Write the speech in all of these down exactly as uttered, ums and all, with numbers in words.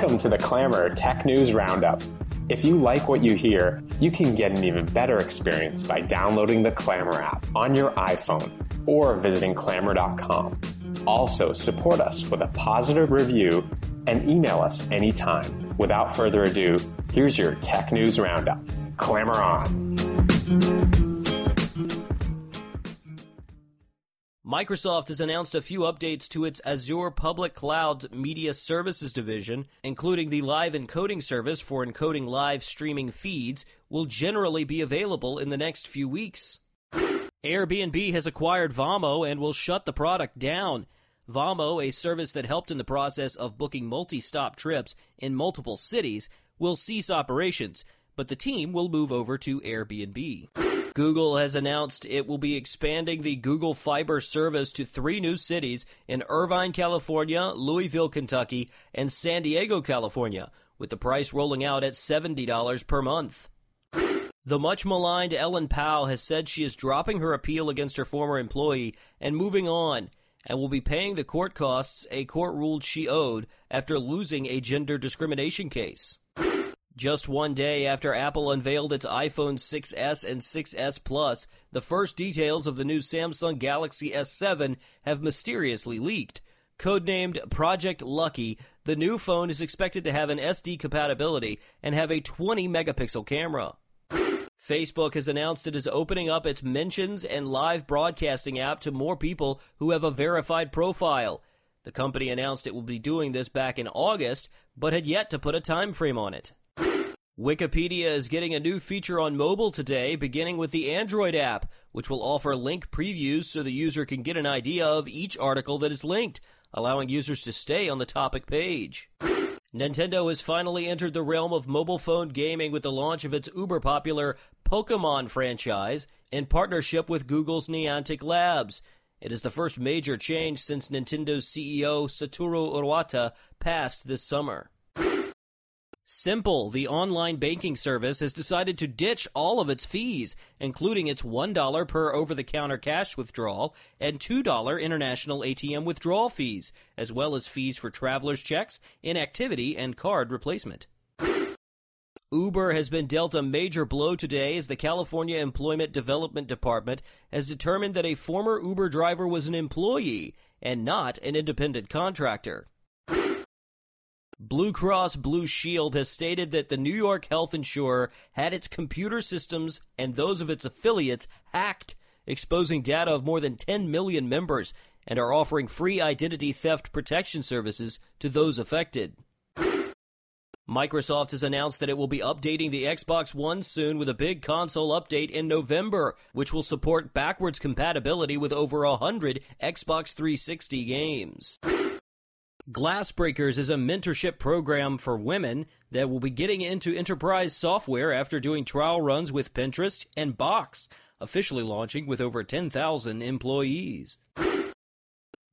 Welcome to the Clammr Tech News Roundup. If you like what you hear, you can get an even better experience by downloading the Clammr app on your iPhone or visiting clammr dot com. Also, support us with a positive review and email us anytime. Without further ado, here's your Tech News Roundup. Clammr on! Microsoft has announced a few updates to its Azure Public Cloud Media Services division, including the live encoding service for encoding live streaming feeds, will generally be available in the next few weeks. Airbnb has acquired Vamo and will shut the product down. Vamo, a service that helped in the process of booking multi-stop trips in multiple cities, will cease operations, but the team will move over to Airbnb. Google has announced it will be expanding the Google Fiber service to three new cities in Irvine, California, Louisville, Kentucky, and San Diego, California, with the price rolling out at seventy dollars per month. The much-maligned Ellen Powell has said she is dropping her appeal against her former employee and moving on, and will be paying the court costs a court ruled she owed after losing a gender discrimination case. Just one day after Apple unveiled its iPhone six S and six S Plus, the first details of the new Samsung Galaxy S seven have mysteriously leaked. Codenamed Project Lucky, the new phone is expected to have an S D compatibility and have a twenty megapixel camera. Facebook has announced it is opening up its Mentions and live broadcasting app to more people who have a verified profile. The company announced it will be doing this back in August, but had yet to put a time frame on it. Wikipedia is getting a new feature on mobile today, beginning with the Android app, which will offer link previews so the user can get an idea of each article that is linked, allowing users to stay on the topic page. Nintendo has finally entered the realm of mobile phone gaming with the launch of its uber-popular Pokemon franchise in partnership with Google's Niantic Labs. It is the first major change since Nintendo's C E O Satoru Iwata passed this summer. Simple, the online banking service, has decided to ditch all of its fees, including its one dollar per over-the-counter cash withdrawal and two dollars international A T M withdrawal fees, as well as fees for traveler's checks, inactivity, and card replacement. Uber has been dealt a major blow today as the California Employment Development Department has determined that a former Uber driver was an employee and not an independent contractor. Blue Cross Blue Shield has stated that the New York health insurer had its computer systems and those of its affiliates hacked, exposing data of more than ten million members, and are offering free identity theft protection services to those affected. Microsoft has announced that it will be updating the Xbox One soon with a big console update in November, which will support backwards compatibility with over one hundred Xbox three sixty games. Glassbreakers is a mentorship program for women that will be getting into enterprise software after doing trial runs with Pinterest and Box, officially launching with over ten thousand employees.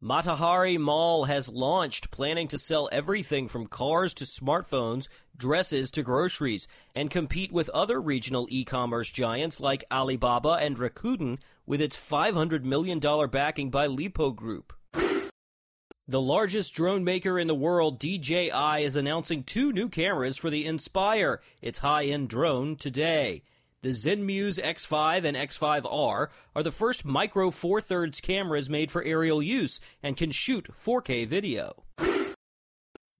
Matahari Mall has launched, planning to sell everything from cars to smartphones, dresses to groceries, and compete with other regional e-commerce giants like Alibaba and Rakuten with its five hundred million dollars backing by Lippo Group. The largest drone maker in the world, D J I, is announcing two new cameras for the Inspire, its high-end drone, today. The Zenmuse X five and X five R are the first micro four-thirds cameras made for aerial use and can shoot four K video.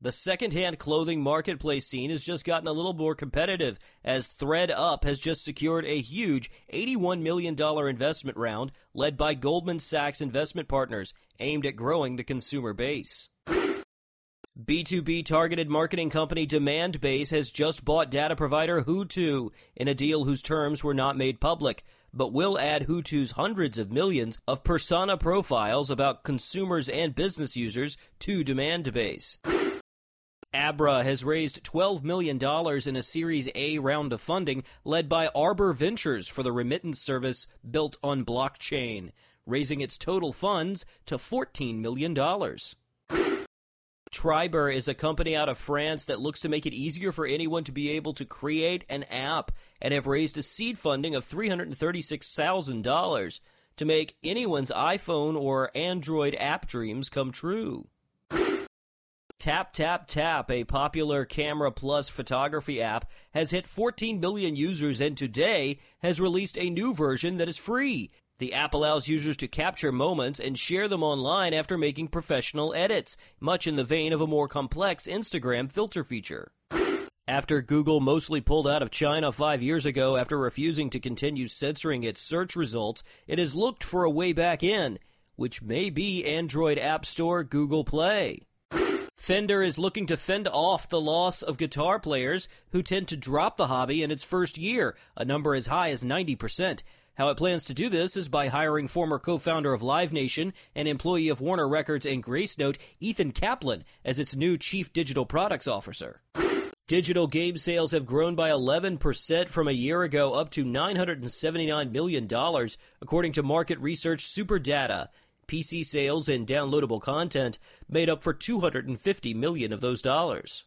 The second-hand clothing marketplace scene has just gotten a little more competitive, as ThreadUp has just secured a huge eighty-one million dollars investment round led by Goldman Sachs Investment Partners, aimed at growing the consumer base. B two B targeted marketing company DemandBase has just bought data provider Hutu in a deal whose terms were not made public, but will add Hutu's hundreds of millions of persona profiles about consumers and business users to DemandBase. Abra has raised twelve million dollars in a Series A round of funding led by Arbor Ventures for the remittance service built on blockchain, raising its total funds to fourteen million dollars. Triber is a company out of France that looks to make it easier for anyone to be able to create an app, and have raised a seed funding of three hundred thirty-six thousand dollars to make anyone's iPhone or Android app dreams come true. Tap Tap Tap, a popular Camera Plus photography app, has hit fourteen million users and today has released a new version that is free. The app allows users to capture moments and share them online after making professional edits, much in the vein of a more complex Instagram filter feature. After Google mostly pulled out of China five years ago after refusing to continue censoring its search results, it has looked for a way back in, which may be Android App Store, Google Play. Fender is looking to fend off the loss of guitar players who tend to drop the hobby in its first year, a number as high as ninety percent. How it plans to do this is by hiring former co-founder of Live Nation and employee of Warner Records and Gracenote, Ethan Kaplan, as its new Chief Digital Products Officer. Digital game sales have grown by eleven percent from a year ago, up to nine hundred seventy-nine million dollars, according to market research SuperData. P C sales and downloadable content made up for two hundred fifty million dollars of those dollars.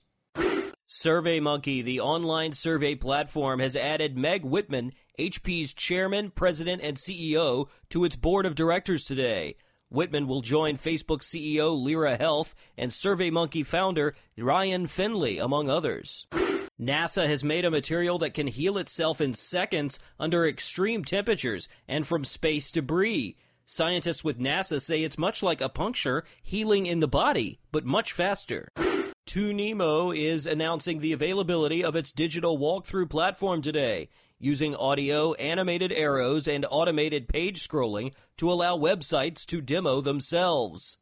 SurveyMonkey, the online survey platform, has added Meg Whitman, H P's chairman, president, and C E O, to its board of directors today. Whitman will join Facebook C E O Lyra Health and SurveyMonkey founder Ryan Finley, among others. NASA has made a material that can heal itself in seconds under extreme temperatures and from space debris. Scientists with NASA say it's much like a puncture, healing in the body, but much faster. TuNemo is announcing the availability of its digital walkthrough platform today, using audio, animated arrows, and automated page scrolling to allow websites to demo themselves.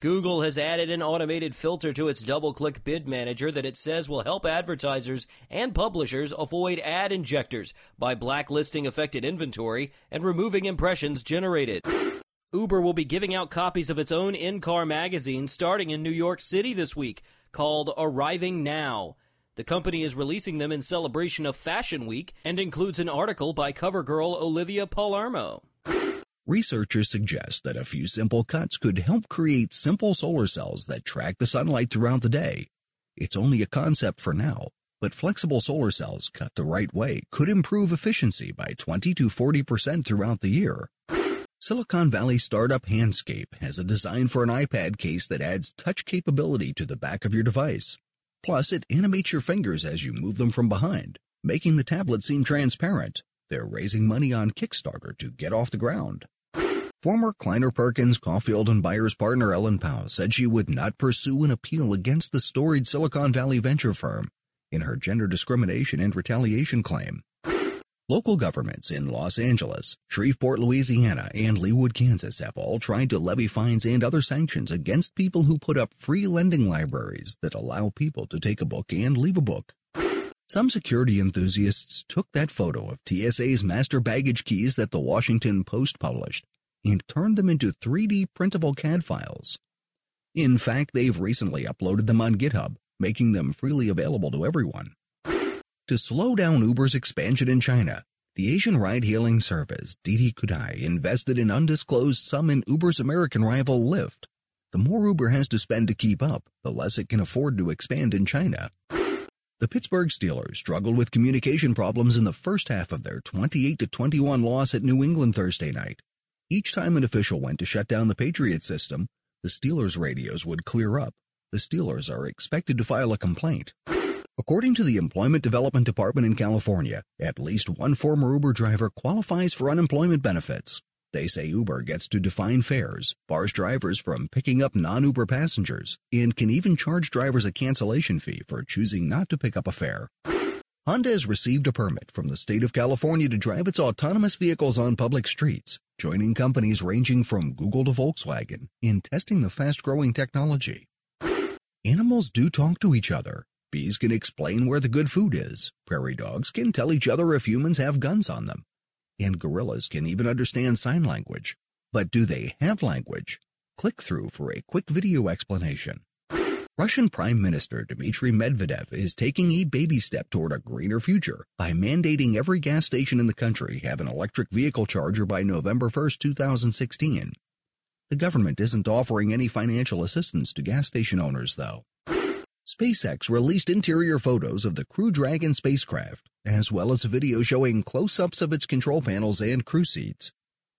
Google has added an automated filter to its DoubleClick bid manager that it says will help advertisers and publishers avoid ad injectors by blacklisting affected inventory and removing impressions generated. Uber will be giving out copies of its own in-car magazine starting in New York City this week, called Arriving Now. The company is releasing them in celebration of Fashion Week and includes an article by CoverGirl Olivia Palermo. Researchers suggest that a few simple cuts could help create simple solar cells that track the sunlight throughout the day. It's only a concept for now, but flexible solar cells cut the right way could improve efficiency by twenty to forty percent throughout the year. Silicon Valley startup Handscape has a design for an iPad case that adds touch capability to the back of your device. Plus, it animates your fingers as you move them from behind, making the tablet seem transparent. They're raising money on Kickstarter to get off the ground. Former Kleiner Perkins, Caulfield and Byers partner Ellen Powell said she would not pursue an appeal against the storied Silicon Valley venture firm in her gender discrimination and retaliation claim. Local governments in Los Angeles, Shreveport, Louisiana, and Leawood, Kansas have all tried to levy fines and other sanctions against people who put up free lending libraries that allow people to take a book and leave a book. Some security enthusiasts took that photo of T S A's master baggage keys that the Washington Post published and turned them into three D printable C A D files. In fact, they've recently uploaded them on GitHub, making them freely available to everyone. To slow down Uber's expansion in China, the Asian ride-hailing service Didi Kudai invested an undisclosed sum in Uber's American rival Lyft. The more Uber has to spend to keep up, the less it can afford to expand in China. The Pittsburgh Steelers struggled with communication problems in the first half of their twenty-eight to twenty-one loss at New England Thursday night. Each time an official went to shut down the Patriots system, the Steelers' radios would clear up. The Steelers are expected to file a complaint. According to the Employment Development Department in California, at least one former Uber driver qualifies for unemployment benefits. They say Uber gets to define fares, bars drivers from picking up non-Uber passengers, and can even charge drivers a cancellation fee for choosing not to pick up a fare. Honda has received a permit from the state of California to drive its autonomous vehicles on public streets, joining companies ranging from Google to Volkswagen in testing the fast-growing technology. Animals do talk to each other. Bees can explain where the good food is, prairie dogs can tell each other if humans have guns on them, and gorillas can even understand sign language. But do they have language? Click through for a quick video explanation. Russian Prime Minister Dmitry Medvedev is taking a baby step toward a greener future by mandating every gas station in the country have an electric vehicle charger by November first, two thousand sixteen. The government isn't offering any financial assistance to gas station owners, though. SpaceX released interior photos of the Crew Dragon spacecraft, as well as a video showing close-ups of its control panels and crew seats.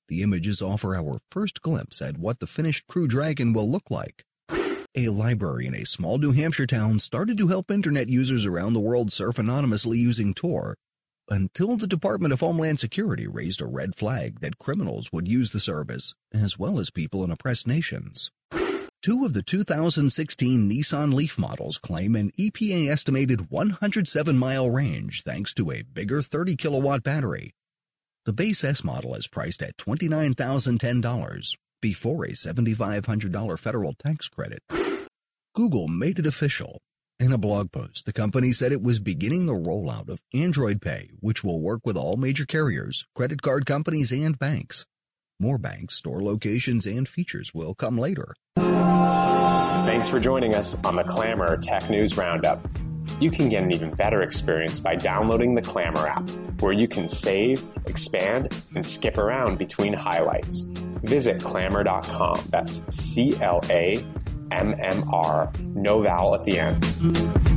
The images offer our first glimpse at what the finished Crew Dragon will look like. A library in a small New Hampshire town started to help internet users around the world surf anonymously using Tor, until the Department of Homeland Security raised a red flag that criminals would use the service, as well as people in oppressed nations. Two of the two thousand sixteen Nissan Leaf models claim an E P A-estimated one hundred seven mile range thanks to a bigger thirty kilowatt battery. The base S model is priced at twenty-nine thousand ten dollars, before a seven thousand five hundred dollars federal tax credit. Google made it official. In a blog post, the company said it was beginning the rollout of Android Pay, which will work with all major carriers, credit card companies, and banks. More banks, store locations, and features will come later. Thanks for joining us on the Clammr Tech News Roundup. You can get an even better experience by downloading the Clammr app, where you can save, expand, and skip around between highlights. Visit clammr dot com. That's C L A M M R, no vowel at the end.